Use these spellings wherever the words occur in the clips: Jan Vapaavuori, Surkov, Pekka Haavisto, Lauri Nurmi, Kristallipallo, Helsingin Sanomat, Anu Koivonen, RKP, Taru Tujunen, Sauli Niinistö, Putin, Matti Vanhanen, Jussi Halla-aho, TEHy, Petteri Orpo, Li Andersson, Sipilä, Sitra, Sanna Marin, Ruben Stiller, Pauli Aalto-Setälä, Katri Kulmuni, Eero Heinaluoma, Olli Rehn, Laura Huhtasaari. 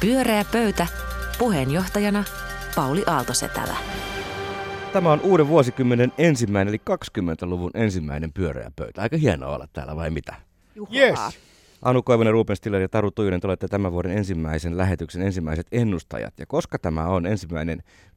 Pyöreä pöytä. Puheenjohtajana Pauli Aalto-Setälä. Tämä on uuden vuosikymmenen ensimmäinen, eli 20-luvun ensimmäinen pyöreä pöytä. Aika hienoa olla täällä, vai mitä? Yes. Anu Koivonen, Ruben Stiller ja Taru Tujunen, te olette tämän vuoden ensimmäisen lähetyksen ensimmäiset ennustajat. Ja koska tämä on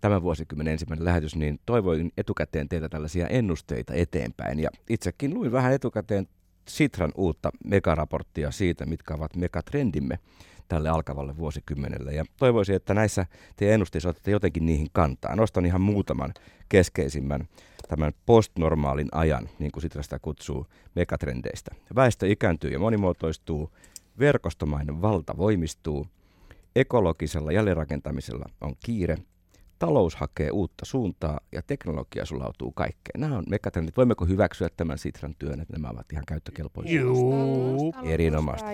tämän vuosikymmenen ensimmäinen lähetys, niin toivoin etukäteen teiltä tällaisia ennusteita eteenpäin. Ja itsekin luin vähän etukäteen Sitran uutta megaraporttia siitä, mitkä ovat megatrendimme tälle alkavalle vuosikymmenelle. Ja toivoisin, että näissä te ennusteissa otatte jotenkin niihin kantaa. Nostan ihan muutaman keskeisimmän tämän postnormaalin ajan, niin kuin Sitra sitä kutsuu, megatrendeistä. Väestö ikääntyy ja monimuotoistuu, verkostomainen valta voimistuu, ekologisella jälleenrakentamisella on kiire, talous hakee uutta suuntaa ja teknologia sulautuu kaikkeen. Nämä on megatrendit. Voimmeko hyväksyä tämän Sitran työn, että nämä ovat ihan käyttökelpoisia? Juu. Erinomaista.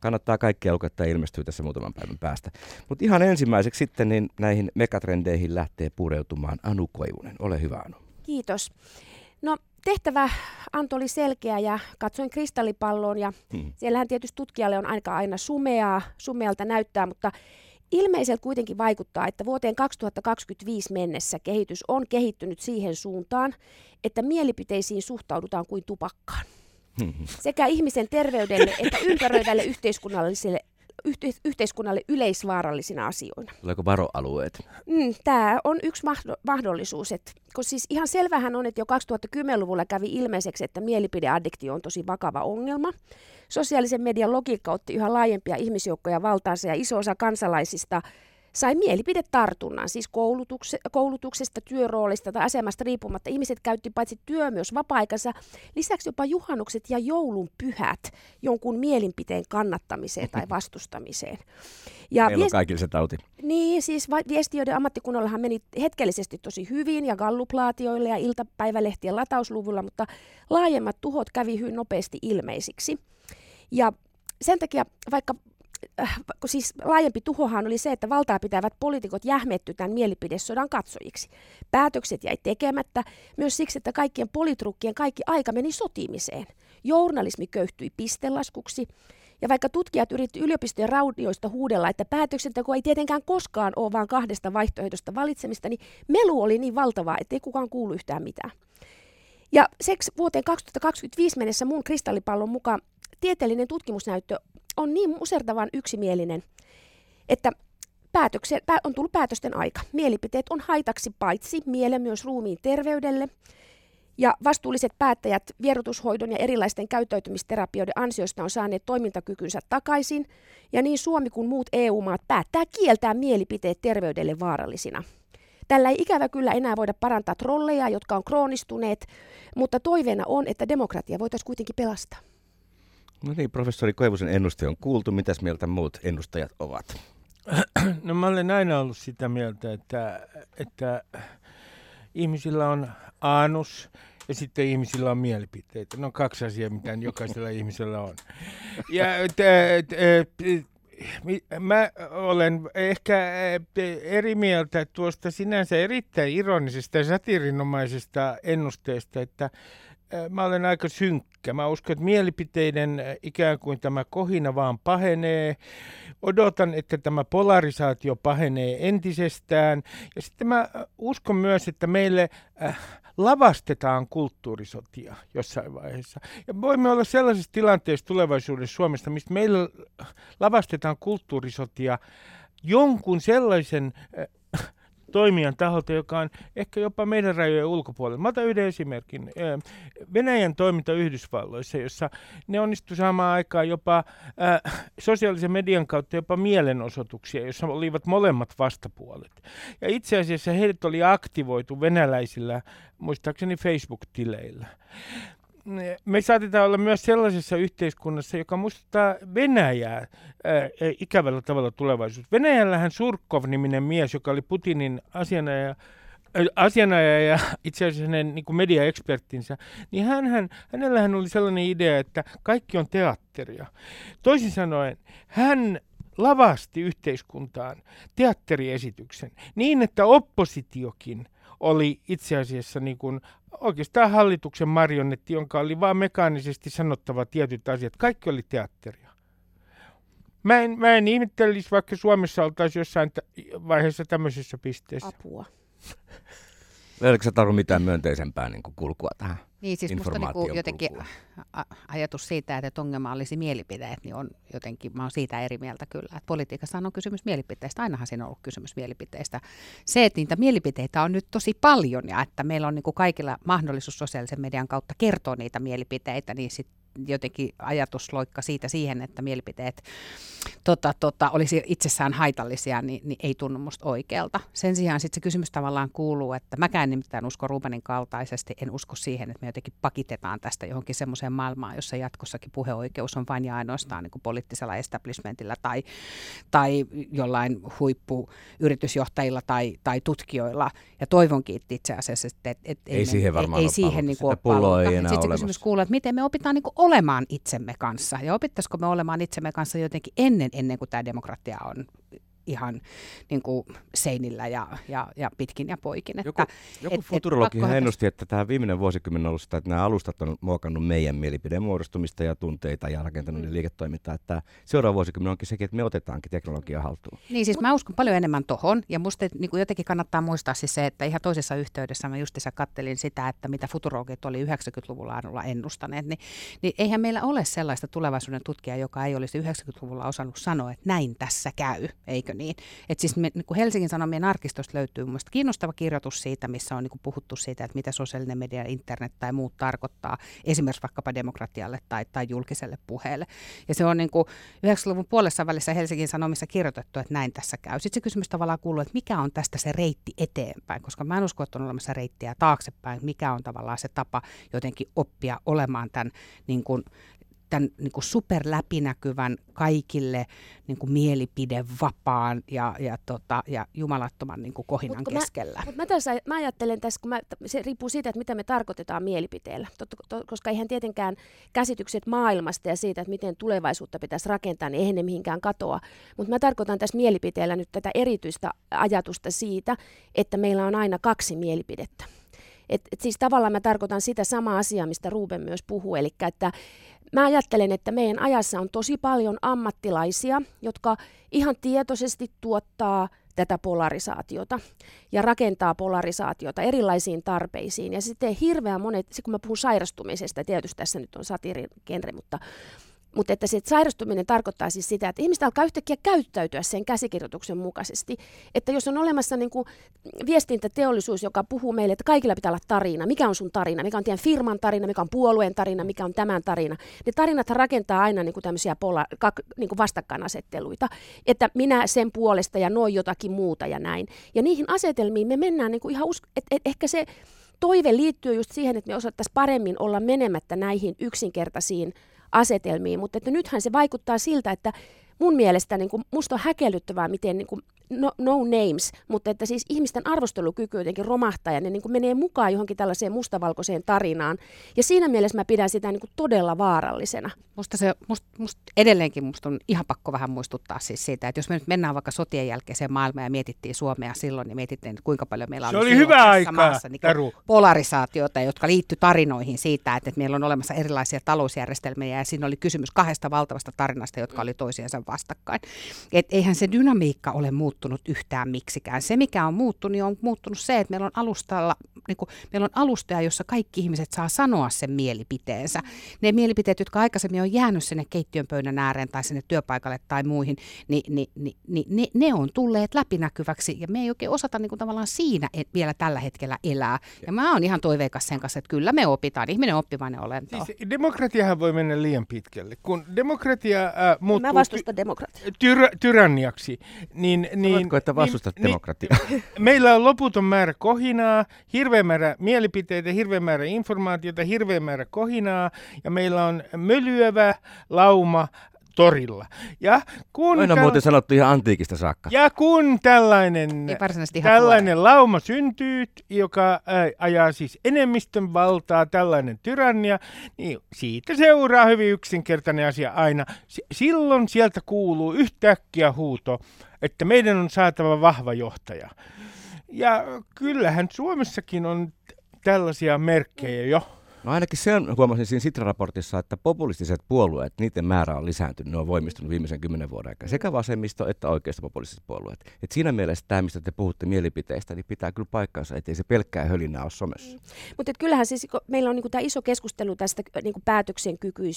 Kannattaa kaikkia lukea, että ilmestyy tässä muutaman päivän päästä. Mutta ihan ensimmäiseksi sitten niin näihin megatrendeihin lähtee pureutumaan Anu Koivonen. Ole hyvä, Anu. Kiitos. No, tehtävä Anto oli selkeä ja katsoin Kristallipalloon ja siellähän tietysti tutkijalle on aina sumealta näyttää, mutta ilmeisesti kuitenkin vaikuttaa, että vuoteen 2025 mennessä kehitys on kehittynyt siihen suuntaan, että mielipiteisiin suhtaudutaan kuin tupakkaan. Sekä ihmisen terveydelle että ympäröivälle yhteiskunnalle yleisvaarallisina asioina. Oliko varoalueet? Tämä on yksi mahdollisuus. Koska siis ihan selvähän on, että jo 2010-luvulla kävi ilmeiseksi, että mielipideaddiktio on tosi vakava ongelma. Sosiaalisen median logiikka otti yhä laajempia ihmisjoukkoja valtaansa ja iso osa kansalaisista sai mielipidetartunnan, siis koulutuksesta, työroolista tai asemasta riippumatta. Ihmiset käytti paitsi työ myös vapaa-aikansa, lisäksi jopa juhannukset ja joulunpyhät jonkun mielipiteen kannattamiseen tai vastustamiseen. Ja meillä on kaikille se tauti. Niin, siis viestiöiden ammattikunnallahan meni hetkellisesti tosi hyvin ja galluplaatioilla ja iltapäivälehtien latausluvulla, mutta laajemmat tuhot kävi hyvin nopeasti ilmeisiksi. Ja sen takia siis laajempi tuhohan oli se, että valtaa pitävät poliitikot jähmetty tämän mielipidesodan katsojiksi. Päätökset jäi tekemättä myös siksi, että kaikkien politrukkien kaikki aika meni sotimiseen. Journalismi köyhtyi pistelaskuksi. Ja vaikka tutkijat yrittivät yliopistojen raudioista huudella, että päätöksenteko ei tietenkään koskaan ole vaan kahdesta vaihtoehdosta valitsemista, niin melu oli niin valtavaa, ettei kukaan kuulu yhtään mitään. Ja seks vuoteen 2025 mennessä mun Kristallipallon mukaan tieteellinen tutkimusnäyttö on niin musertavan yksimielinen, että on tullut päätösten aika. Mielipiteet on haitaksi paitsi mielen myös ruumiin terveydelle. Ja vastuulliset päättäjät vierotushoidon ja erilaisten käyttäytymisterapioiden ansiosta on saaneet toimintakykynsä takaisin. Ja niin Suomi kuin muut EU-maat päättää kieltää mielipiteet terveydelle vaarallisina. Tällä ei ikävä kyllä enää voida parantaa trolleja, jotka on kroonistuneet, mutta toiveena on, että demokratia voitaisiin kuitenkin pelastaa. No niin, professori Koivosen ennuste on kuultu. Mitäs mieltä muut ennustajat ovat? No mä olen aina ollut sitä mieltä, että ihmisillä on anus ja sitten ihmisillä on mielipiteitä. Ne on kaksi asiaa, mitä jokaisella ihmisellä on. Mä olen ehkä eri mieltä tuosta sinänsä erittäin ironisesta ja satiirinomaisesta ennusteesta, että mä olen aika synkkä. Mä uskon, että mielipiteiden ikään kuin tämä kohina vaan pahenee. Odotan, että tämä polarisaatio pahenee entisestään. Ja sitten mä uskon myös, että meille lavastetaan kulttuurisotia jossain vaiheessa. Ja voimme olla sellaisessa tilanteessa tulevaisuudessa Suomessa, mistä meillä lavastetaan kulttuurisotia jonkun sellaisen toimijan taholta, joka on ehkä jopa meidän rajojen ulkopuolella. Mä otan yhden esimerkin. Venäjän toiminta Yhdysvalloissa, jossa ne onnistu samaan aikaan jopa sosiaalisen median kautta jopa mielenosoituksia, jossa olivat molemmat vastapuolet. Ja itse asiassa heidät oli aktivoitu venäläisillä, muistaakseni Facebook-tileillä. Me saatetaan olla myös sellaisessa yhteiskunnassa, joka muistuttaa Venäjää ikävällä tavalla tulevaisuudessa. Venäjällähän Surkov-niminen mies, joka oli Putinin asianajaja ja itse asiassa hänen niin kuin mediaekspertinsä, niin hänellähän oli sellainen idea, että kaikki on teatteria. Toisin sanoen, hän lavasti yhteiskuntaan teatteriesityksen niin, että oppositiokin oli itse asiassa niin kuin oikeastaan hallituksen marionetti, jonka oli vain mekaanisesti sanottava tietyt asiat. Kaikki oli teatteria. Mä en ihmettelisi, vaikka Suomessa oltaisiin jossain vaiheessa tämmöisessä pisteessä. Apua. Löydätkö sä Taru mitään myönteisempää niin kuin kulkua tähän? Niin, siis musta niinku jotenkin ajatus siitä, että ongelma olisi mielipiteet, niin on jotenkin, mä oon siitä eri mieltä kyllä. Että politiikassa on kysymys mielipiteistä, ainahan siinä on ollut kysymys mielipiteistä. Se, että niitä mielipiteitä on nyt tosi paljon ja että meillä on niinku kaikilla mahdollisuus sosiaalisen median kautta kertoa niitä mielipiteitä, niin sitten jotenkin ajatusloikka siitä siihen, että mielipiteet olisi itsessään haitallisia, niin ei tunnu musta oikealta. Sen sijaan sitten se kysymys tavallaan kuuluu, että mäkään nimittäin usko Rubenin kaltaisesti, en usko siihen, että me jotenkin pakitetaan tästä johonkin semmoiseen maailmaan, jossa jatkossakin puheoikeus on vain ja ainoastaan niin kuin poliittisella establishmentillä tai jollain huippuyritysjohtajilla tai tutkijoilla. Ja toivonkin itse asiassa, että ei siihen varmaan ole paluuta. Sitten se kysymys kuuluu, että miten me opitaan niin kuin olemaan itsemme kanssa ja opittaisiko me olemaan itsemme kanssa jotenkin ennen kuin tämä demokratia on ihan niin kuin seinillä ja pitkin ja poikin. Joku futurologihan ennusti, että tämä viimeinen vuosikymmen on ollut sitä, että nämä alustat on muokannut meidän mielipideen muodostumista ja tunteita ja rakentanut liiketoimintaa. Että seuraava vuosikymmen onkin sekin, että me otetaankin teknologiaa haltuun. Niin siis mä uskon paljon enemmän tohon ja musta niin kuin jotenkin kannattaa muistaa siis se, että ihan toisessa yhteydessä mä justiinsa kattelin sitä, että mitä futurologit oli 90-luvulla ennustaneet. Niin eihän meillä ole sellaista tulevaisuuden tutkijaa, joka ei olisi 90-luvulla osannut sanoa, että näin tässä käy, eikö? Niin. Et siis niin Helsingin Sanomien arkistosta löytyy mielestäni kiinnostava kirjoitus siitä, missä on niin kuin puhuttu siitä, että mitä sosiaalinen media, internet tai muut tarkoittaa esimerkiksi vaikkapa demokratialle tai julkiselle puheelle. Ja se on niin kuin 90-luvun puolessa välissä Helsingin Sanomissa kirjoitettu, että näin tässä käy. Sitten se kysymys tavallaan kuuluu, että mikä on tästä se reitti eteenpäin, koska mä en usko, että on olemassa reittiä taaksepäin, mikä on tavallaan se tapa jotenkin oppia olemaan tämän superläpinäkyvän, kaikille mielipidevapaan ja jumalattoman kohinan keskellä. Mutta mä ajattelen tässä, se riippuu siitä, että mitä me tarkoitetaan mielipiteellä. Koska eihän tietenkään käsitykset maailmasta ja siitä, että miten tulevaisuutta pitäisi rakentaa, niin eihän ne mihinkään katoa. Mutta mä tarkoitan tässä mielipiteellä nyt tätä erityistä ajatusta siitä, että meillä on aina kaksi mielipidettä. Et siis tavallaan mä tarkoitan sitä samaa asiaa, mistä Ruben myös puhuu, eli että mä ajattelen, että meidän ajassa on tosi paljon ammattilaisia, jotka ihan tietoisesti tuottaa tätä polarisaatiota ja rakentaa polarisaatiota erilaisiin tarpeisiin. Ja sitten hirveän monet, kun mä puhun sairastumisesta, tietysti tässä nyt on satiirigenre, mutta että se sairastuminen tarkoittaa siis sitä, että ihmiset alkaa yhtäkkiä käyttäytyä sen käsikirjoituksen mukaisesti. Että jos on olemassa niin kuin viestintäteollisuus, joka puhuu meille, että kaikilla pitää olla tarina. Mikä on sun tarina? Mikä on teidän firman tarina? Mikä on puolueen tarina? Mikä on tämän tarina? Ne tarinat rakentaa aina niin kuin tämmöisiä vastakkainasetteluita. Että minä sen puolesta ja noi jotakin muuta ja näin. Ja niihin asetelmiin me mennään niin kuin ihan ehkä se toive liittyy just siihen, että me osattaisiin paremmin olla menemättä näihin yksinkertaisiin asetelmiin, mutta että nythän se vaikuttaa siltä, että mun mielestä niin kuin, musta on häkellyttävää, miten niin kuin, no names, mutta että siis ihmisten arvostelukyky jotenkin romahtaa ja ne niin kuin menee mukaan johonkin tällaiseen mustavalkoiseen tarinaan. Ja siinä mielessä mä pidän sitä niin kuin todella vaarallisena. Edelleenkin musta on ihan pakko vähän muistuttaa siis siitä, että jos me nyt mennään vaikka sotien jälkeiseen maailmaan ja mietittiin Suomea silloin, niin mietittiin, kuinka paljon meillä on tässä maassa niin polarisaatiota, jotka liittyy tarinoihin siitä, että meillä on olemassa erilaisia talousjärjestelmiä ja siinä oli kysymys kahdesta valtavasta tarinasta, jotka oli toisiinsa vastakkain. Et eihän se dynamiikka ole muuttunut yhtään miksikään. Se, mikä on muuttunut, niin on muuttunut se, että meillä on alustalla, niin kuin, meillä on alustaja, jossa kaikki ihmiset saa sanoa sen mielipiteensä. Ne mielipiteet, jotka aikaisemmin on jäänyt sinne keittiön pöydän ääreen tai sinne työpaikalle tai muihin, niin ne on tulleet läpinäkyväksi ja me ei oikein osata niin kuin, tavallaan siinä vielä tällä hetkellä elää. Ja mä oon ihan toiveikas sen kanssa, että kyllä me opitaan. Ihminen on oppivainen olento. Siis demokratiahan voi mennä liian pitkälle. Kun demokratia muuttuu tyranniaksi, niin voitko, että vastustat demokratiaa? Meillä on loputon määrä kohinaa, hirveä määrä mielipiteitä, hirveä määrä informaatiota, hirveä määrä kohinaa, ja meillä on mölyävä lauma torilla. Ja kun aina muuten sanottu ihan antiikista saakka. Ja kun tällainen lauma syntyy, joka ajaa siis enemmistön valtaa, tällainen tyrannia, niin siitä seuraa hyvin yksinkertainen asia aina. Silloin sieltä kuuluu yhtäkkiä huuto, että meidän on saatava vahva johtaja. Ja kyllähän Suomessakin on tällaisia merkkejä jo. No ainakin sen huomasin siinä Sitra-raportissa, että populistiset puolueet, niiden määrä on lisääntynyt, ne on voimistunut viimeisen 10 vuoden aikana. Sekä vasemmisto että oikeistopopulistiset puolueet. Et siinä mielessä tämä, mistä te puhutte mielipiteistä, niin pitää kyllä paikkansa, ettei se pelkkää hölinää ole somessa. Mutta kyllähän siis, meillä on niinku tämä iso keskustelu tästä niinku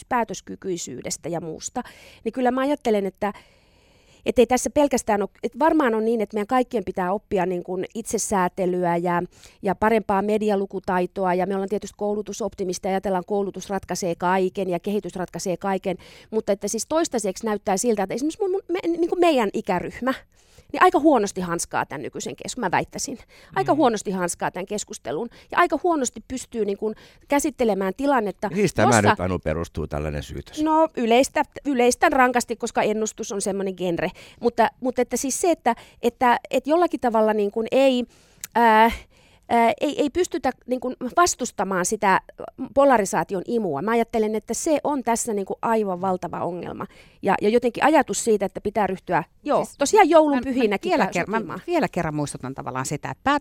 päätöskykyisyydestä ja muusta, niin kyllä mä ajattelen, että ei tässä pelkästään ole, että varmaan on niin, että meidän kaikkien pitää oppia niin kuin itsesäätelyä ja parempaa medialukutaitoa, ja me ollaan tietysti koulutusoptimista ja ajatellaan, että koulutus ratkaisee kaiken ja kehitys ratkaisee kaiken, mutta että siis toistaiseksi näyttää siltä, että esimerkiksi niin kuin meidän ikäryhmä, niin aika huonosti hanskaa tämän nykyisen keskustelun, mä väittäisin. Aika huonosti hanskaa tämän keskustelun ja aika huonosti pystyy niin kuin käsittelemään tilannetta. Niistä jossa... mä nyt, Anu, perustuu tällainen syytös. No yleistän rankasti, koska ennustus on semmoinen genre. Mutta että siis se, että jollakin tavalla niin kuin ei pystytä niin kuin vastustamaan sitä polarisaation imua. Mä ajattelen, että se on tässä niin kuin aivan valtava ongelma. Ja jotenkin ajatus siitä, että pitää ryhtyä, joo, siis tosiaan joulunpyhinäkin. Mä vielä kerran muistutan tavallaan sitä, että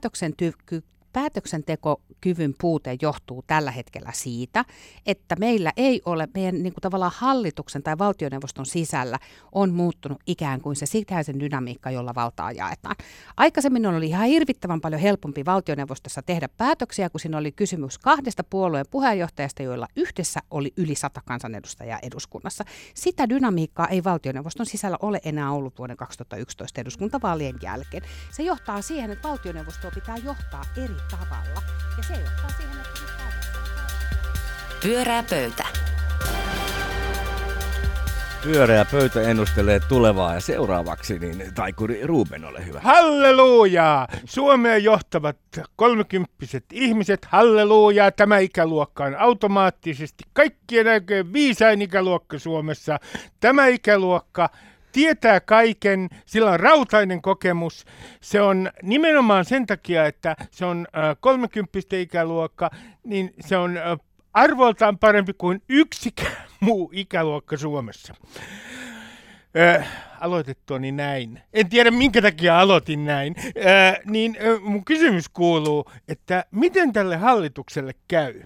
päätöksentekokyvyn puute johtuu tällä hetkellä siitä, että meillä ei ole, meidän niin kuin tavallaan hallituksen tai valtioneuvoston sisällä on muuttunut ikään kuin se sisäisen dynamiikka, jolla valtaa jaetaan. Aikaisemmin oli ihan hirvittävän paljon helpompi valtioneuvostossa tehdä päätöksiä, kun siinä oli kysymys 2 puolueen puheenjohtajasta, joilla yhdessä oli yli 100 kansanedustajaa eduskunnassa. Sitä dynamiikkaa ei valtioneuvoston sisällä ole enää ollut vuoden 2011 eduskuntavaalien jälkeen. Se johtaa siihen, että valtioneuvostoa pitää johtaa eri tavalla. Ja se johtaa siihen, että Pyörää pöytä. Pyöreä pöytä ennustelee tulevaa, ja seuraavaksi niin taikuri Ruben, ole hyvä. Hallelujaa! Suomea johtavat 30-vuotiaat ihmiset, hallelujaa! Tämä ikäluokka on automaattisesti kaikkien aikojen viisain ikäluokka Suomessa. Tämä ikäluokka tietää kaiken, sillä on rautainen kokemus. Se on nimenomaan sen takia, että se on 30 ikäluokka, niin se on arvoltaan parempi kuin yksikään muu ikäluokka Suomessa. Aloitettuani näin. En tiedä, minkä takia aloitin näin. Niin mun kysymys kuuluu, että miten tälle hallitukselle käy?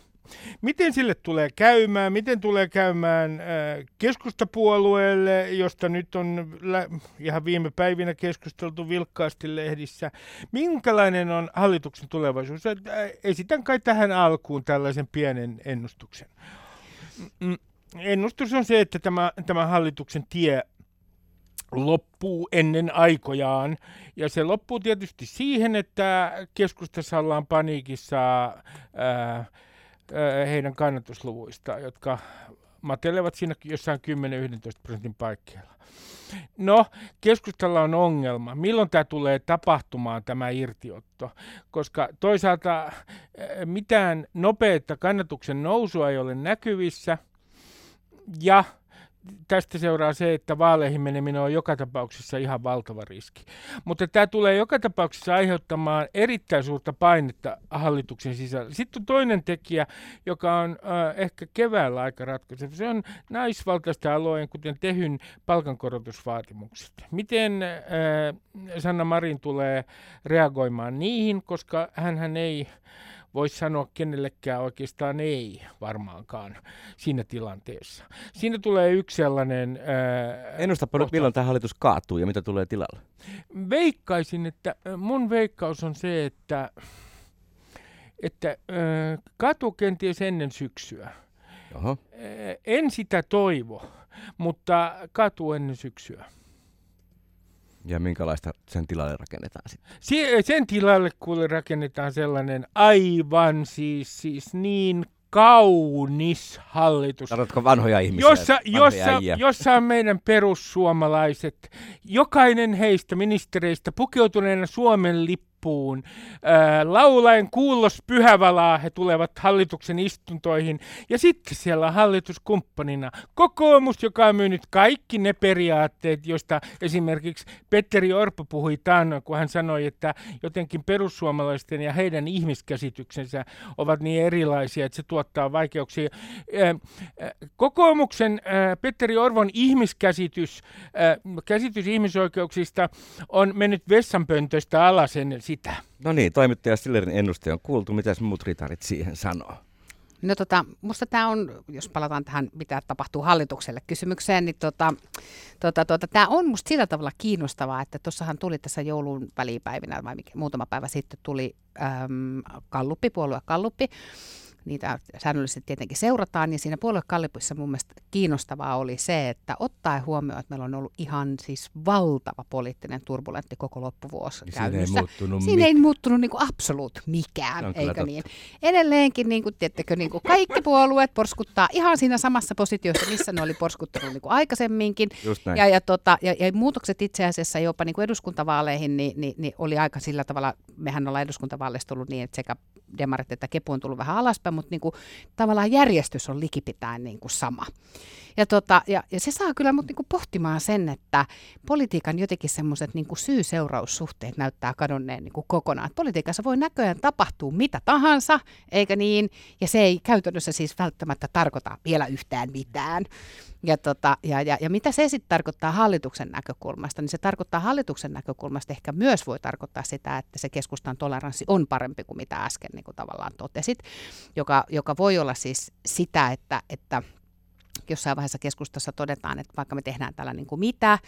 Miten sille tulee käymään? Miten tulee käymään keskustapuolueelle, josta nyt on ihan viime päivinä keskusteltu vilkkaasti lehdissä? Minkälainen on hallituksen tulevaisuus? Esitän kai tähän alkuun tällaisen pienen ennustuksen. Ennustus on se, että tämä hallituksen tie loppuu ennen aikojaan. Ja se loppuu tietysti siihen, että keskustassa ollaan paniikissa heidän kannatusluvuistaan, jotka matelevat siinä jossain 10-11% paikkeilla. No, keskustalla on ongelma. Milloin tämä tulee tapahtumaan, tämä irtiotto? Koska toisaalta mitään nopeaa kannatuksen nousua ei ole näkyvissä, ja tästä seuraa se, että vaaleihin meneminen on joka tapauksessa ihan valtava riski. Mutta tämä tulee joka tapauksessa aiheuttamaan erittäin suurta painetta hallituksen sisällä. Sitten on toinen tekijä, joka on ehkä keväällä aika ratkaiseva. Se on naisvaltaisten alojen, kuten TEHyn, palkankorotusvaatimukset. Miten Sanna Marin tulee reagoimaan niihin, koska hänhän ei voisi sanoa kenellekään oikeastaan ei varmaankaan siinä tilanteessa. Siinä tulee yksi sellainen... Ennustapa nyt, milloin tämä hallitus kaatuu ja mitä tulee tilalle? Veikkaisin, että mun veikkaus on se, että kaatuu kenties ennen syksyä. Oho. En sitä toivo, mutta kaatuu ennen syksyä. Ja minkälaista sen tilalle rakennetaan sitten? Sen tilalle kuule rakennetaan sellainen aivan siis niin kaunis hallitus. Tarvitko vanhoja ihmisiä? Jossa on meidän perussuomalaiset. Jokainen heistä ministereistä pukeutuneena Suomen lippuun. Laulaen kuulos pyhävalaa he tulevat hallituksen istuntoihin. Ja sitten siellä on hallituskumppanina kokoomus, joka on myynyt kaikki ne periaatteet, joista esimerkiksi Petteri Orpo puhui taannoin, kun hän sanoi, että jotenkin perussuomalaisten ja heidän ihmiskäsityksensä ovat niin erilaisia, että se tuottaa vaikeuksia. Kokoomuksen Petteri Orvon käsitys ihmisoikeuksista on mennyt vessanpöntöstä alas ennen sitä. No niin, toimittaja Stillerin ennuste on kuultu. Mitäs muut ritarit siihen sanoo? No musta tämä on, jos palataan tähän, mitä tapahtuu hallitukselle kysymykseen, niin tämä on musta sillä tavalla kiinnostavaa, että tuossahan tuli tässä joulun välipäivinä, vai muutama päivä sitten tuli puoluekalluppi. Niitä säännöllisesti tietenkin seurataan, ja siinä puoluekallupissa mun mielestä kiinnostavaa oli se, että ottaen huomioon, että meillä on ollut ihan siis valtava poliittinen turbulentti koko loppuvuosi käynnissä. Siinä ei muuttunut niin kuin absoluut mikään, eikö niin? Edelleenkin, niin kuin, tiettekö, niin kuin kaikki puolueet porskuttaa ihan siinä samassa positiossa, missä ne oli porskuttanut niin kuin aikaisemminkin. Ja muutokset itse asiassa jopa niin kuin eduskuntavaaleihin niin oli aika sillä tavalla, mehän ollaan eduskuntavaaleista tullut niin, että sekä demarit että kepu on tullut vähän alaspäin, mutta niinku, tavallaan järjestys on likipitäen niinku sama. Ja se saa kyllä mut niinku pohtimaan sen, että politiikan jotenkin semmoiset niinku syy-seuraussuhteet näyttää kadonneen niinku kokonaan. Et politiikassa voi näköjään tapahtua mitä tahansa, eikä niin, ja se ei käytännössä siis välttämättä tarkoita vielä yhtään mitään. Ja mitä se sitten tarkoittaa hallituksen näkökulmasta, niin se tarkoittaa hallituksen näkökulmasta ehkä myös voi tarkoittaa sitä, että se keskustan toleranssi on parempi kuin mitä äsken niin kuin tavallaan totesit, joka voi olla siis sitä, että jossain vaiheessa keskustassa todetaan, että vaikka me tehdään tällä niin kuin mitä,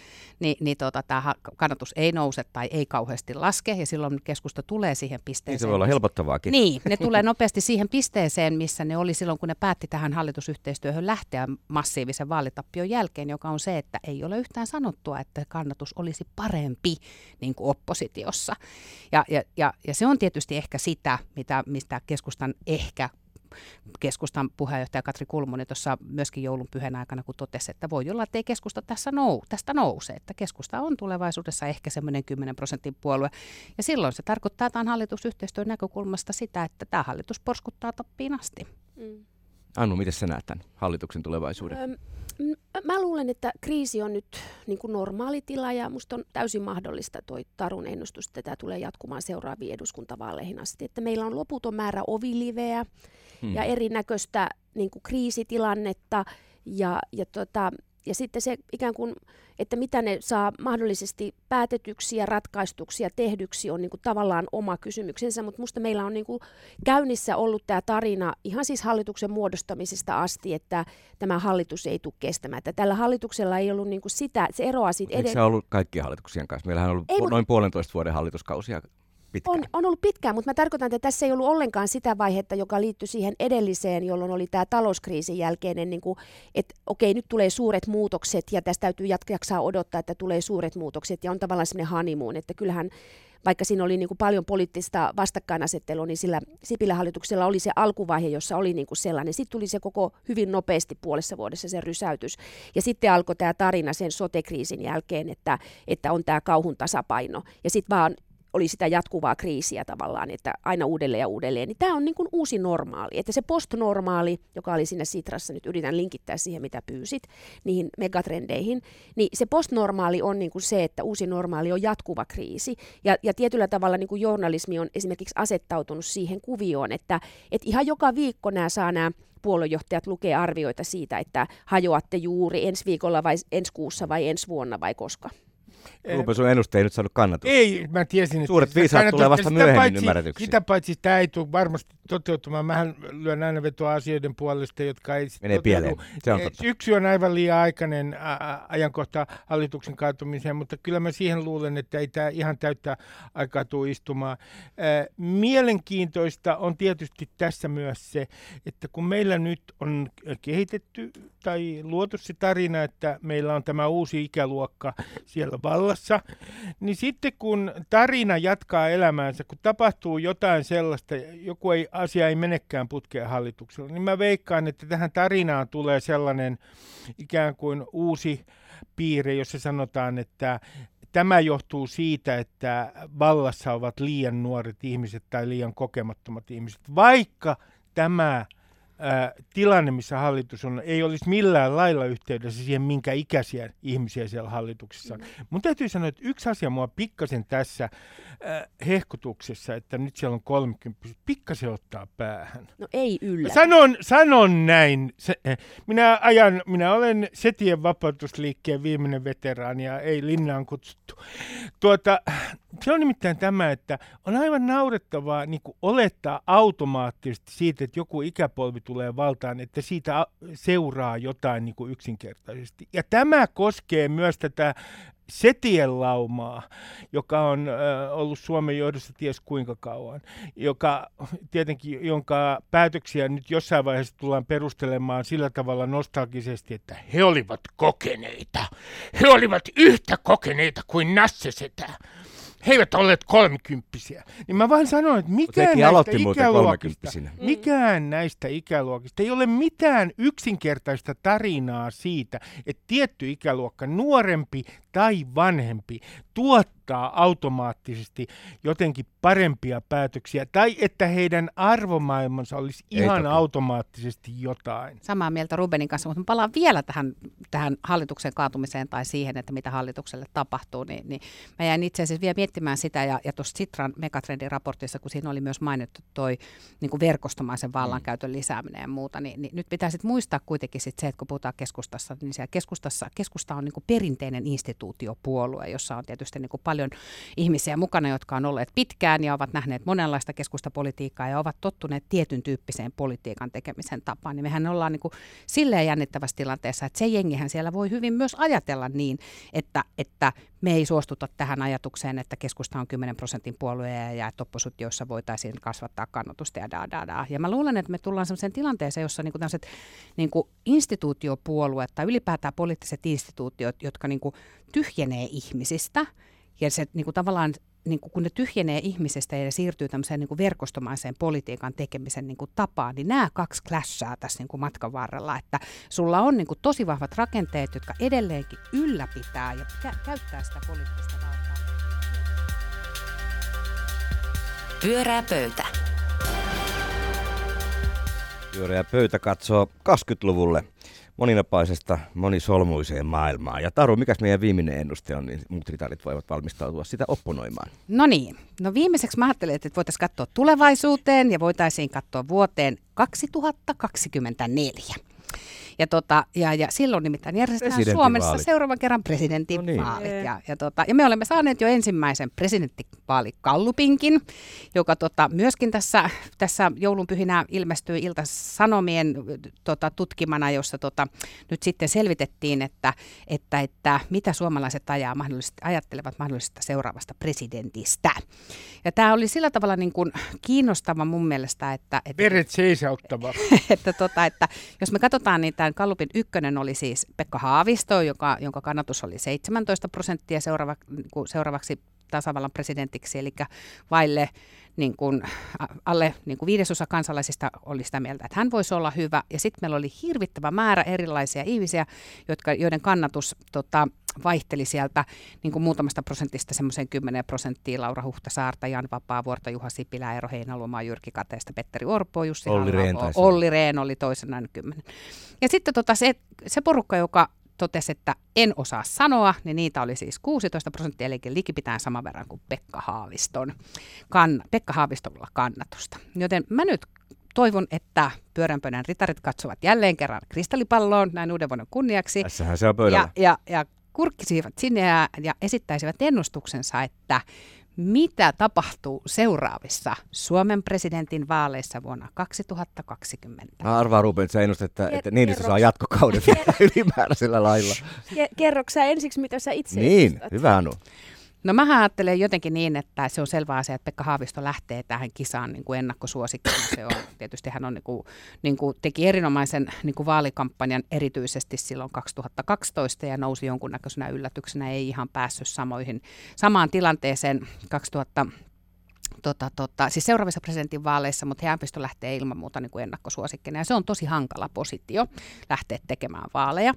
niin tämä kannatus ei nouse tai ei kauheasti laske, ja silloin keskusta tulee siihen pisteeseen. Niin se voi olla helpottavaakin. Niin, ne tulee nopeasti siihen pisteeseen, missä ne oli silloin, kun ne päätti tähän hallitusyhteistyöhön lähteä massiivisen vaalitappion jälkeen, joka on se, että ei ole yhtään sanottua, että kannatus olisi parempi niin kuin oppositiossa. Ja se on tietysti ehkä sitä, mistä Keskustan puheenjohtaja Katri Kulmuni tuossa myöskin joulunpyhän aikana, kun totesi, että voi olla, että ei keskusta tästä nouse, että keskusta on tulevaisuudessa ehkä semmoinen 10% puolue. Ja silloin se tarkoittaa tämän hallitusyhteistyön näkökulmasta sitä, että tämä hallitus porskuttaa tappiin asti. Mm. Anu, miten sä näet tämän hallituksen tulevaisuuden? Mä luulen, että kriisi on nyt niin kuin normaali tila, ja musta on täysin mahdollista toi Tarun ennustus, että tämä tulee jatkumaan seuraaviin eduskuntavaaleihin asti. Että meillä on loputon määrä oviliveä ja erinäköistä niin kuin kriisitilannetta ja sitten se ikään kuin, että mitä ne saa mahdollisesti päätetyksiä, ratkaistuksia, tehdyksi on niin kuin tavallaan oma kysymyksensä, mutta musta meillä on niin kuin käynnissä ollut tämä tarina ihan siis hallituksen muodostamisesta asti, että tämä hallitus ei tule kestämään. Että tällä hallituksella ei ollut niin kuin sitä, se eroaa siitä edelleen. Eikö se ollut kaikkien hallituksien kanssa? Meillähän on ollut noin 1,5 vuoden hallituskausia. On ollut pitkään, mutta mä tarkoitan, että tässä ei ollut ollenkaan sitä vaihetta, joka liittyi siihen edelliseen, jolloin oli tämä talouskriisin jälkeinen, niin kuin, että okei, nyt tulee suuret muutokset ja tästä täytyy jaksaa odottaa, että tulee suuret muutokset, ja on tavallaan semmoinen honeymoon, että kyllähän vaikka siinä oli niin kuin paljon poliittista vastakkainasettelua, niin sillä Sipilän hallituksella oli se alkuvaihe, jossa oli niin kuin sellainen. Sitten tuli se koko hyvin nopeasti puolessa vuodessa se rysäytys. Ja sitten alkoi tämä tarina sen sote-kriisin jälkeen, että on tämä kauhun tasapaino. Ja sitten vaan oli sitä jatkuvaa kriisiä tavallaan, että aina uudelleen, niin tämä on niin kuin uusi normaali. Että se postnormaali, joka oli siinä Sitrassa, nyt yritän linkittää siihen, mitä pyysit, niihin megatrendeihin, niin se postnormaali on niin kuin se, että uusi normaali on jatkuva kriisi. Ja tietyllä tavalla niin kuin journalismi on esimerkiksi asettautunut siihen kuvioon, että ihan joka viikko nämä puoluejohtajat lukee arvioita siitä, että hajoatte juuri ensi viikolla vai ensi kuussa vai ensi vuonna vai koska. Ruben, sun ennuste ei nyt saanut kannatusta. Ei, mä tiesin, että suuret viisaat tulee vasta myöhemmin ymmärretyksi. Sitä paitsi tämä ei tule varmasti toteutumaan. Mähän lyön aina vetoa asioiden puolesta, jotka ei menee pieleen. Se on totta. Yksi on aivan liian aikainen ajankohta hallituksen kaatumiseen, mutta kyllä mä siihen luulen, että ei tämä ihan täyttä aikaa tule istumaan. Mielenkiintoista on tietysti tässä myös se, että kun meillä nyt on kehitetty tai luotu se tarina, että meillä on tämä uusi ikäluokka siellä vallassa, niin sitten kun tarina jatkaa elämäänsä, kun tapahtuu jotain sellaista, asia ei menekään putkeen hallituksella, niin mä veikkaan, että tähän tarinaan tulee sellainen ikään kuin uusi piirre, jossa sanotaan, että tämä johtuu siitä, että vallassa ovat liian nuoret ihmiset tai liian kokemattomat ihmiset, vaikka tämä tilanne, missä hallitus on, ei olisi millään lailla yhteydessä siihen, minkä ikäisiä ihmisiä siellä hallituksessa on. Mun täytyy sanoa, että yksi asia mua pikkasen tässä hehkutuksessa, että nyt siellä on 30, pikkasen ottaa päähän. No ei yllä. Sanon näin. Minä olen Setien vapautusliikkeen viimeinen veteraani ja ei linnaan kutsuttu. Se on nimittäin tämä, että on aivan naurettavaa niin kuin olettaa automaattisesti siitä, että joku ikäpolvi tulee valtaan, että siitä seuraa jotain niin kuin yksinkertaisesti. Ja tämä koskee myös tätä setien laumaa, joka on ollut Suomen johdossa ties kuinka kauan, joka tietenkin, jonka päätöksiä nyt jossain vaiheessa tullaan perustelemaan sillä tavalla nostalgisesti, että he olivat kokeneita. He olivat yhtä kokeneita kuin Nasse-setä. He eivät olleet 30-vuotiaita. Niin mä vaan sanoin, että mikään näistä ikäluokista ei ole mitään yksinkertaista tarinaa siitä, että tietty ikäluokka, nuorempi tai vanhempi, tuottaa automaattisesti jotenkin parempia päätöksiä, tai että heidän arvomaailmansa olisi ihan automaattisesti jotain. Samaa mieltä Rubenin kanssa, mutta palaan vielä tähän hallituksen kaatumiseen tai siihen, että mitä hallitukselle tapahtuu. Niin mä jäin itse asiassa vielä miettimään sitä, ja tuossa Sitran Megatrendin raportissa, kun siinä oli myös mainittu toi niin kuin verkostomaisen vallankäytön lisääminen ja muuta, niin nyt pitää sitten muistaa kuitenkin sit se, että kun puhutaan keskustassa, niin siellä keskusta on niin kuin perinteinen instituutiopuolue, jossa on tietysti niin kuin paljon ihmisiä mukana, jotka on olleet pitkään ja ovat nähneet monenlaista keskustapolitiikkaa ja ovat tottuneet tietyn tyyppiseen politiikan tekemisen tapaan. Niin mehän ollaan niin kuin silleen jännittävässä tilanteessa, että se jengihän siellä voi hyvin myös ajatella niin, että me ei suostuta tähän ajatukseen, että keskusta on 10% puolueja ja että oppositiossa voitaisiin kasvattaa kannatusta ja da. Ja mä luulen, että me tullaan sellaiseen tilanteeseen, jossa niin kuin tämmöiset niin kuin instituutiopuolueet tai ylipäätään poliittiset instituutiot, jotka niin kuin tyhjenee ihmisistä, ja se niin kuin tavallaan, niin kun ne tyhjenee ihmisestä ja siirtyy tämmöiseen niin kuin verkostomaiseen politiikan tekemisen niin kuin tapaan, niin nämä kaksi clashaa tässä niin kuin matkan varrella, että sulla on niin kuin tosi vahvat rakenteet, jotka edelleenkin ylläpitää ja käyttää sitä poliittista valtaa. Pyörää pöytä. Pyörää pöytä katsoo 20-luvulle moninapaisesta monisolmuiseen maailmaan. Ja Taru, mikäs meidän viimeinen ennuste on, niin muut ritarit voivat valmistautua sitä opponoimaan. No niin. No viimeiseksi mä ajattelin, että voitaisiin katsoa tulevaisuuteen ja voitaisiin katsoa vuoteen 2024. Ja silloin nimittäin järjestetään Suomessa seuraavan kerran presidentinvaalit. No niin. Ja me olemme saaneet jo ensimmäisen presidenttivaalikallupinkin, joka myöskin tässä joulunpyhinä ilmestyi Ilta-Sanomien tutkimana, jossa nyt sitten selvitettiin, että mitä suomalaiset ajattelevat mahdollisesta seuraavasta presidentistä. Ja tämä oli sillä tavalla niin kuin kiinnostava mun mielestä, että veret seisauttava. että jos me katsotaan niitä, tämän gallupin ykkönen oli siis Pekka Haavisto, jonka kannatus oli 17% seuraavaksi tasavallan presidentiksi, eli vaille niin kuin, alle niin kuin 5% kansalaisista oli sitä mieltä, että hän voisi olla hyvä. Ja sitten meillä oli hirvittävä määrä erilaisia ihmisiä, joiden kannatus vaihteli sieltä niin kuin muutamasta prosentista semmoiseen 10%. Laura Huhtasaarta, Jan Vapaavuorta, Juha Sipilä, Eero Heinaluomaa, Jyrki Kateista, Petteri Orpo, Jussi Halla-aho, Olli Rehn oli toisena 10. Ja sitten se porukka, joka totesi, että en osaa sanoa, niin niitä oli siis 16%, eli likipitään saman verran kuin Pekka Haavistolla kannatusta. Joten mä nyt toivon, että pyöränpöydän ritarit katsovat jälleen kerran Kristallipalloon näin uuden vuoden kunniaksi. Tässähän se on pöydällä. Ja kurkkisivat sinne ja esittäisivät ennustuksensa, että mitä tapahtuu seuraavissa Suomen presidentin vaaleissa vuonna 2020? Arvaa Ruben, sä ennustat, että Niinistö saa jatkokauden ylimääräisellä lailla. Kerroksä ensiksi, mitä sä itse ennustat? Niin, hyvä Anu. No mä ajattelen jotenkin niin, että se on selvä asia, että Pekka Haavisto lähtee tähän kisaan niin kuin ennakkosuosikkina. Se on, tietysti hän on, niin kuin teki erinomaisen niin kuin vaalikampanjan erityisesti silloin 2012 ja nousi jonkunnäköisenä yllätyksenä. Ei ihan päässyt samaan tilanteeseen 2000. Siis seuraavissa presidentinvaaleissa, mutta Haavisto lähtee ilman muuta niin kuin ennakkosuosikkina. Ja se on tosi hankala positio lähteä tekemään vaaleja.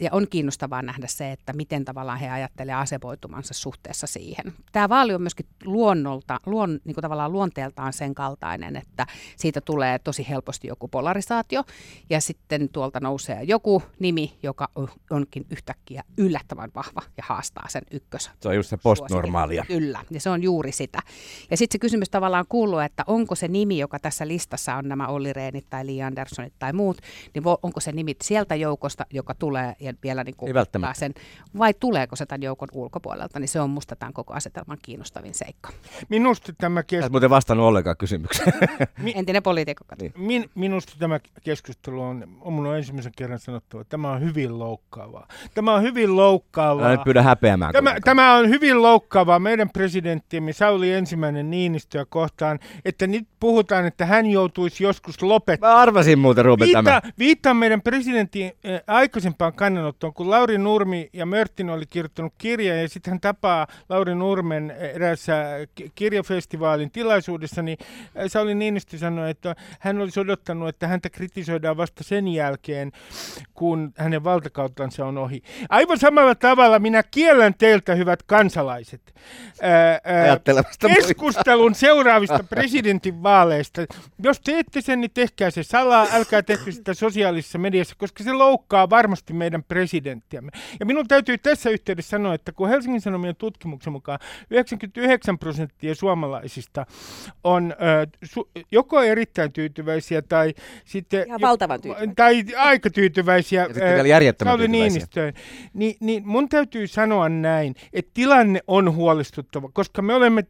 Ja on kiinnostavaa nähdä se, että miten tavallaan he ajattelee asevoitumansa suhteessa siihen. Tämä vaali on myöskin niin kuin tavallaan luonteeltaan sen kaltainen, että siitä tulee tosi helposti joku polarisaatio. Ja sitten tuolta nousee joku nimi, joka onkin yhtäkkiä yllättävän vahva ja haastaa sen ykkös. Se on just se postnormaalia. Kyllä, ja se on juuri sitä. Ja sitten se kysymys tavallaan kuuluu, että onko se nimi, joka tässä listassa on nämä Olli Rehnit tai Li Anderssonit tai muut, niin onko se nimi sieltä joukosta, joka tulee ja vielä niin kuin ottaa sen, vai tuleeko se tämän joukon ulkopuolelta, niin se on musta tämän koko asetelman kiinnostavin seikka. Minusta tämä keskustelu... Olet muuten vastannut ollenkaan kysymykseen. Entinen poliitikko. Niin. Minusta tämä keskustelu on minun ensimmäisen kerran sanottava, että tämä on hyvin loukkaavaa. Tämä on hyvin loukkaavaa. Älä nyt pyydä häpeämään. Tämä on hyvin loukkaavaa meidän presidenttimme Sauli ensimmäinen Niinistöä kohtaan, että nyt puhutaan, että hän joutuisi joskus lopettamaan. Mä arvasin muuten, Ruben, tämä. Viittaan meidän presidentin aikaisempaan kannanottoon, kun Lauri Nurmi ja Mörtin oli kirjoittanut kirjaa ja sitten hän tapaa Lauri Nurmen eräässä kirjafestivaalin tilaisuudessa, niin Sauli Niinistö sanoi, että hän olisi odottanut, että häntä kritisoidaan vasta sen jälkeen, kun hänen valtakautansa on ohi. Aivan samalla tavalla minä kiellän teiltä, hyvät kansalaiset, keskustelun seuraavista presidentinvaaleista. Jos teette sen, niin tehkää se salaa, älkää tehkö sitä sosiaalisessa mediassa, koska se loukkaa varmasti meidän presidenttiämme. Ja minun täytyy tässä yhteydessä sanoa, että kun Helsingin Sanomien tutkimuksen mukaan 99% suomalaisista on joko erittäin tyytyväisiä tai sitten valtavan tyytyväisiä. Tai aika tyytyväisiä. Ja sitten vielä järjettömän tyytyväisiä. Niin mun täytyy sanoa näin, että tilanne on huolestuttava, koska me olemme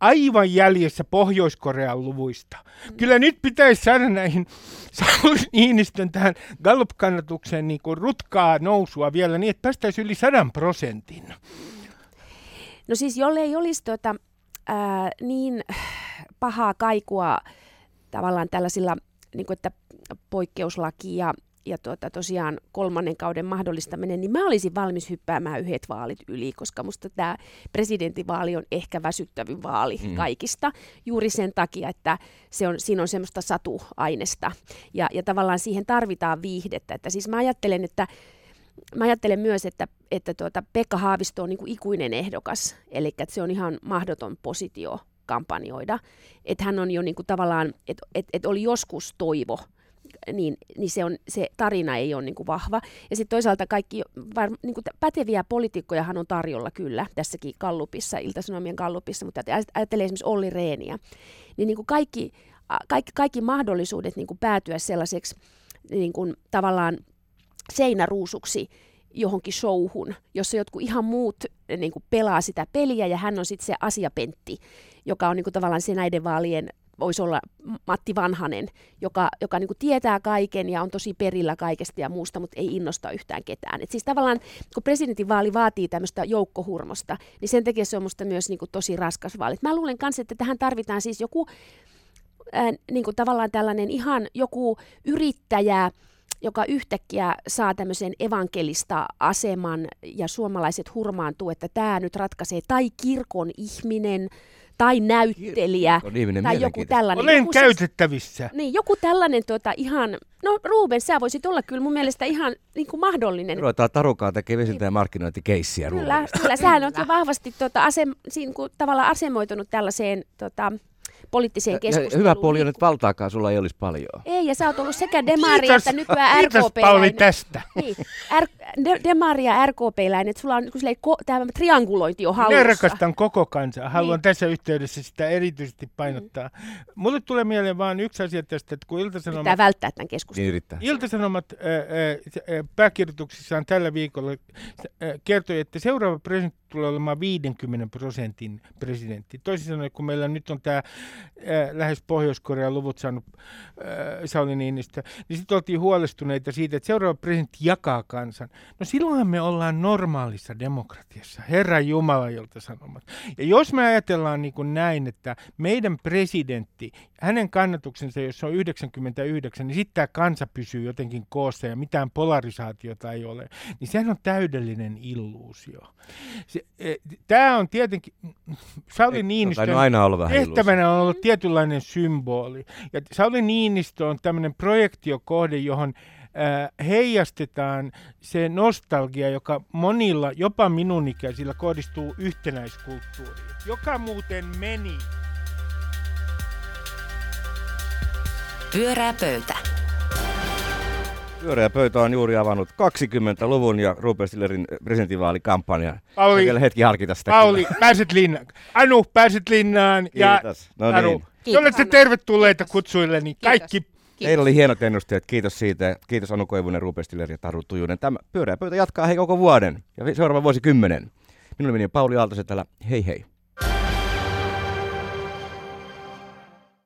aivan jäljessä Pohjois-Korean luvuista. Kyllä nyt pitäisi saada näihin Sauli Niinistön tähän Gallup-kannatukseen niin kuin rutkaa nousua vielä niin, että päästäisiin yli 100%. No siis jolle ei olisi niin pahaa kaikua tavallaan tällaisilla, niin kuin että poikkeuslaki ja tosiaan kolmannen kauden mahdollistaminen, niin mä olisin valmis hyppäämään yhdet vaalit yli, koska musta tämä presidentinvaali on ehkä väsyttävin vaali kaikista, juuri sen takia, että siinä on semmoista satuainesta ja tavallaan siihen tarvitaan viihdettä. Että siis mä ajattelen myös, että Pekka Haavisto on niin kuin ikuinen ehdokas, eli että se on ihan mahdoton positio kampanjoida, että hän on jo niin kuin tavallaan, että oli joskus toivo, niin se tarina ei ole niin kuin vahva. Ja sitten toisaalta kaikki niin kuin päteviä poliitikkojahan on tarjolla kyllä tässäkin Gallupissa, Ilta-Sanomien Gallupissa, mutta ajattelee esimerkiksi Olli Rehniä, niin kuin kaikki mahdollisuudet niin kuin päätyä sellaiseksi niin kuin tavallaan seinäruusuksi johonkin showhun, jossa jotkut ihan muut niin kuin pelaa sitä peliä ja hän on sitten se asiapentti, joka on niin kuin tavallaan se näiden vaalien voisi olla Matti Vanhanen, joka niin kuin tietää kaiken ja on tosi perillä kaikesta ja muusta, mutta ei innosta yhtään ketään. Et siis tavallaan, kun presidentinvaali vaatii tämmöistä joukkohurmosta, niin sen takia se on musta myös niin kuin tosi raskas vaali. Mä luulen kanssa, että tähän tarvitaan siis joku niin kuin tavallaan tällainen ihan joku yrittäjä, joka yhtäkkiä saa tämmöisen evankelista-aseman ja suomalaiset hurmaantuu, että tämä nyt ratkaisee, tai kirkon ihminen, tai näyttelijä, tai joku tällainen. Olen joku käytettävissä. Niin, joku tällainen ihan, no Ruben, sä voisit olla kyllä mun mielestä ihan niin kuin mahdollinen. Ruvetaan Tarukaan tekee visintä ja markkinointikeissiä Rubenista. Kyllä, sähän on jo vahvasti tavallaan asemoitunut tällaiseen... poliittiseen keskusteluun. Hyvä puoli on, että valtaakaan sulla ei olisi paljon. Ei, ja sä oot ollut sekä demari että nykyään RKP-läinen. Kiitos Pauli tästä. Niin, demari ja RKP-läinen, että sulla on tämä triangulointi on hallussa. Minä rakastan koko kansaa. Haluan tässä yhteydessä sitä erityisesti painottaa. Mulle tulee mieleen vain yksi asia tästä, että kun Ilta-Sanomat... Pitää välttää tämän keskustelun. Niin Ilta-Sanomat pääkirjoituksissaan tällä viikolla kertoi, että seuraava presidentti tulee olemaan 50% presidentti. Toisin sanoen, kun meillä nyt on tämä lähes Pohjois-Korean luvut saanut Sauli Niinistö, niin sitten oltiin huolestuneita siitä, että seuraava presidentti jakaa kansan. No silloinhan me ollaan normaalissa demokratiassa, Herran Jumala, jolta sanomat. Ja jos me ajatellaan niin kuin näin, että meidän presidentti, hänen kannatuksensa, jos on 99, niin sitten tämä kansa pysyy jotenkin koossa ja mitään polarisaatiota ei ole, niin sehän on täydellinen illuusio. Tämä on tietenkin, Sauli Niinistön tehtävänä on ollut tietynlainen symboli. Ja Sauli Niinistö on tämmöinen projektiokohde, johon heijastetaan se nostalgia, joka monilla, jopa minun ikäisillä, kohdistuu yhtenäiskulttuuriin, joka muuten meni. Pyörää pöytä. Pyöreä pöytä on juuri avannut 20-luvun ja Ruben Stillerin presidentinvaalikampanjan. Pauli, vielä hetki harkita sitä. Pauli, pääset linnaan. Anu, pääset linnaan. Kiitos. Ja Taru. Niin. Te olette tervetulleita kutsuilleni. Kaikki. Teillä oli hienot ennusteet. Kiitos siitä. Kiitos Anu Koivonen, Ruben Stiller ja Taru Tujunen. Tämä pyöreä pöytä jatkaa hei koko vuoden ja seuraava vuosi 10. Minun nimeni on Pauli Aalto-Setälä. Hei hei.